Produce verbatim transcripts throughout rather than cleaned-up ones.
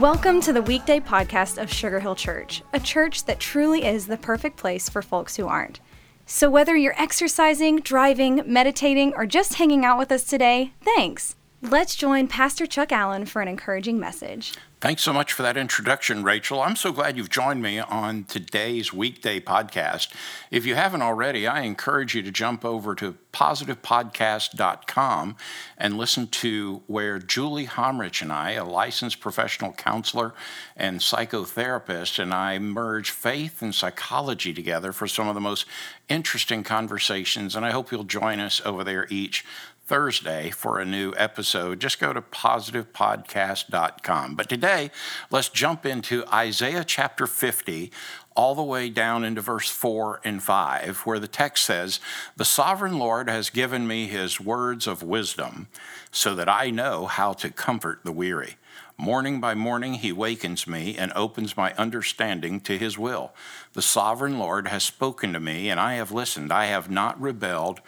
Welcome to the weekday podcast of Sugar Hill Church, a church that truly is the perfect place for folks who aren't. So whether you're exercising, driving, meditating, or just hanging out with us today, thanks. Let's join Pastor Chuck Allen for an encouraging message. Thanks so much for that introduction, Rachel. I'm so glad you've joined me on today's weekday podcast. If you haven't already, I encourage you to jump over to positive podcast dot com and listen to where Julie Homrich and I, a licensed professional counselor and psychotherapist, and I merge faith and psychology together for some of the most interesting conversations, and I hope you'll join us over there each Thursday for a new episode. Just go to positive podcast dot com. But today, let's jump into Isaiah chapter fifty, all the way down into verse four and five, where the text says, "The sovereign Lord has given me his words of wisdom, so that I know how to comfort the weary. Morning by morning he wakens me and opens my understanding to his will. The sovereign Lord has spoken to me, and I have listened. I have not rebelled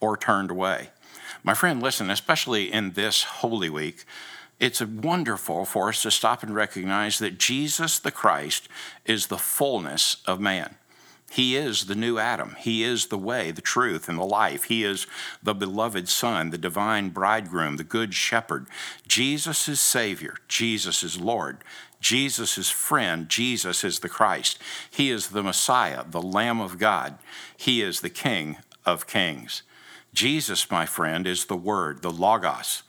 or turned away." My friend, listen, especially in this Holy Week, it's wonderful for us to stop and recognize that Jesus the Christ is the fullness of man. He is the new Adam. He is the way, the truth, and the life. He is the beloved Son, the divine bridegroom, the good shepherd. Jesus is Savior. Jesus is Lord. Jesus is friend. Jesus is the Christ. He is the Messiah, the Lamb of God. He is the King of kings. Jesus, my friend, is the Word, the Logos,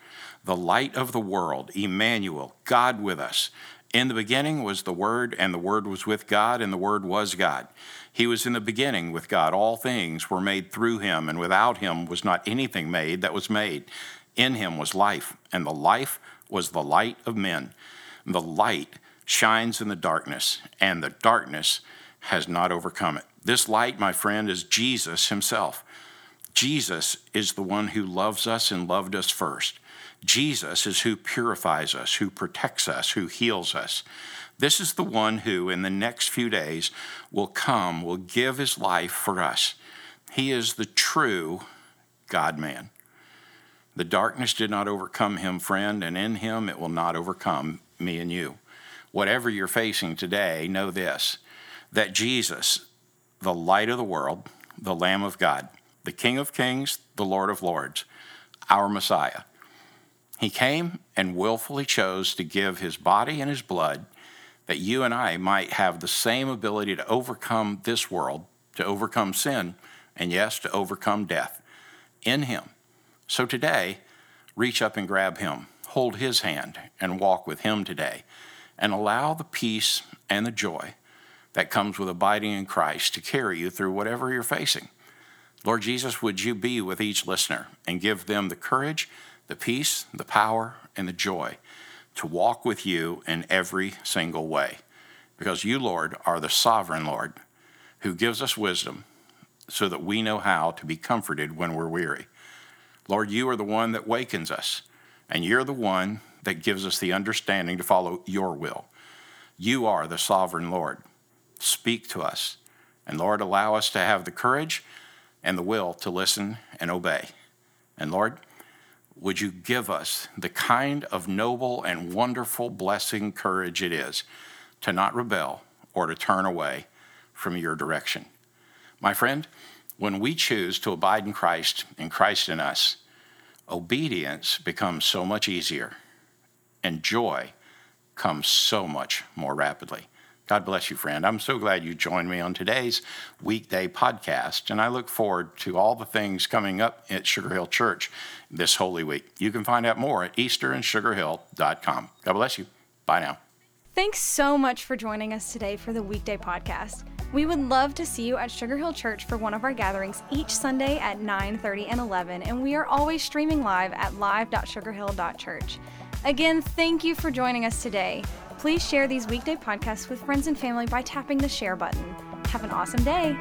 the light of the world, Emmanuel, God with us. In the beginning was the Word, and the Word was with God, and the Word was God. He was in the beginning with God. All things were made through him, and without him was not anything made that was made. In him was life, and the life was the light of men. The light shines in the darkness, and the darkness has not overcome it. This light, my friend, is Jesus himself. Jesus is the one who loves us and loved us first. Jesus is who purifies us, who protects us, who heals us. This is the one who, in the next few days, will come, will give his life for us. He is the true God-man. The darkness did not overcome him, friend, and in him it will not overcome me and you. Whatever you're facing today, know this, that Jesus, the light of the world, the Lamb of God, the King of kings, the Lord of lords, our Messiah. He came and willfully chose to give his body and his blood that you and I might have the same ability to overcome this world, to overcome sin, and yes, to overcome death in him. So today, reach up and grab him, hold his hand, and walk with him today, and allow the peace and the joy that comes with abiding in Christ to carry you through whatever you're facing. Lord Jesus, would you be with each listener and give them the courage, the peace, the power, and the joy to walk with you in every single way. Because you, Lord, are the sovereign Lord who gives us wisdom so that we know how to be comforted when we're weary. Lord, you are the one that wakens us, and you're the one that gives us the understanding to follow your will. You are the sovereign Lord. Speak to us. And Lord, allow us to have the courage and the will to listen and obey. And Lord, would you give us the kind of noble and wonderful blessing courage it is to not rebel or to turn away from your direction. My friend, when we choose to abide in Christ and Christ in us, obedience becomes so much easier and joy comes so much more rapidly. God bless you, friend. I'm so glad you joined me on today's weekday podcast, and I look forward to all the things coming up at Sugar Hill Church this Holy Week. You can find out more at easter and sugar hill dot com. God bless you. Bye now. Thanks so much for joining us today for the weekday podcast. We would love to see you at Sugar Hill Church for one of our gatherings each Sunday at nine thirty and eleven, and we are always streaming live at live dot sugar hill dot church. Again, thank you for joining us today. Please share these weekday podcasts with friends and family by tapping the share button. Have an awesome day.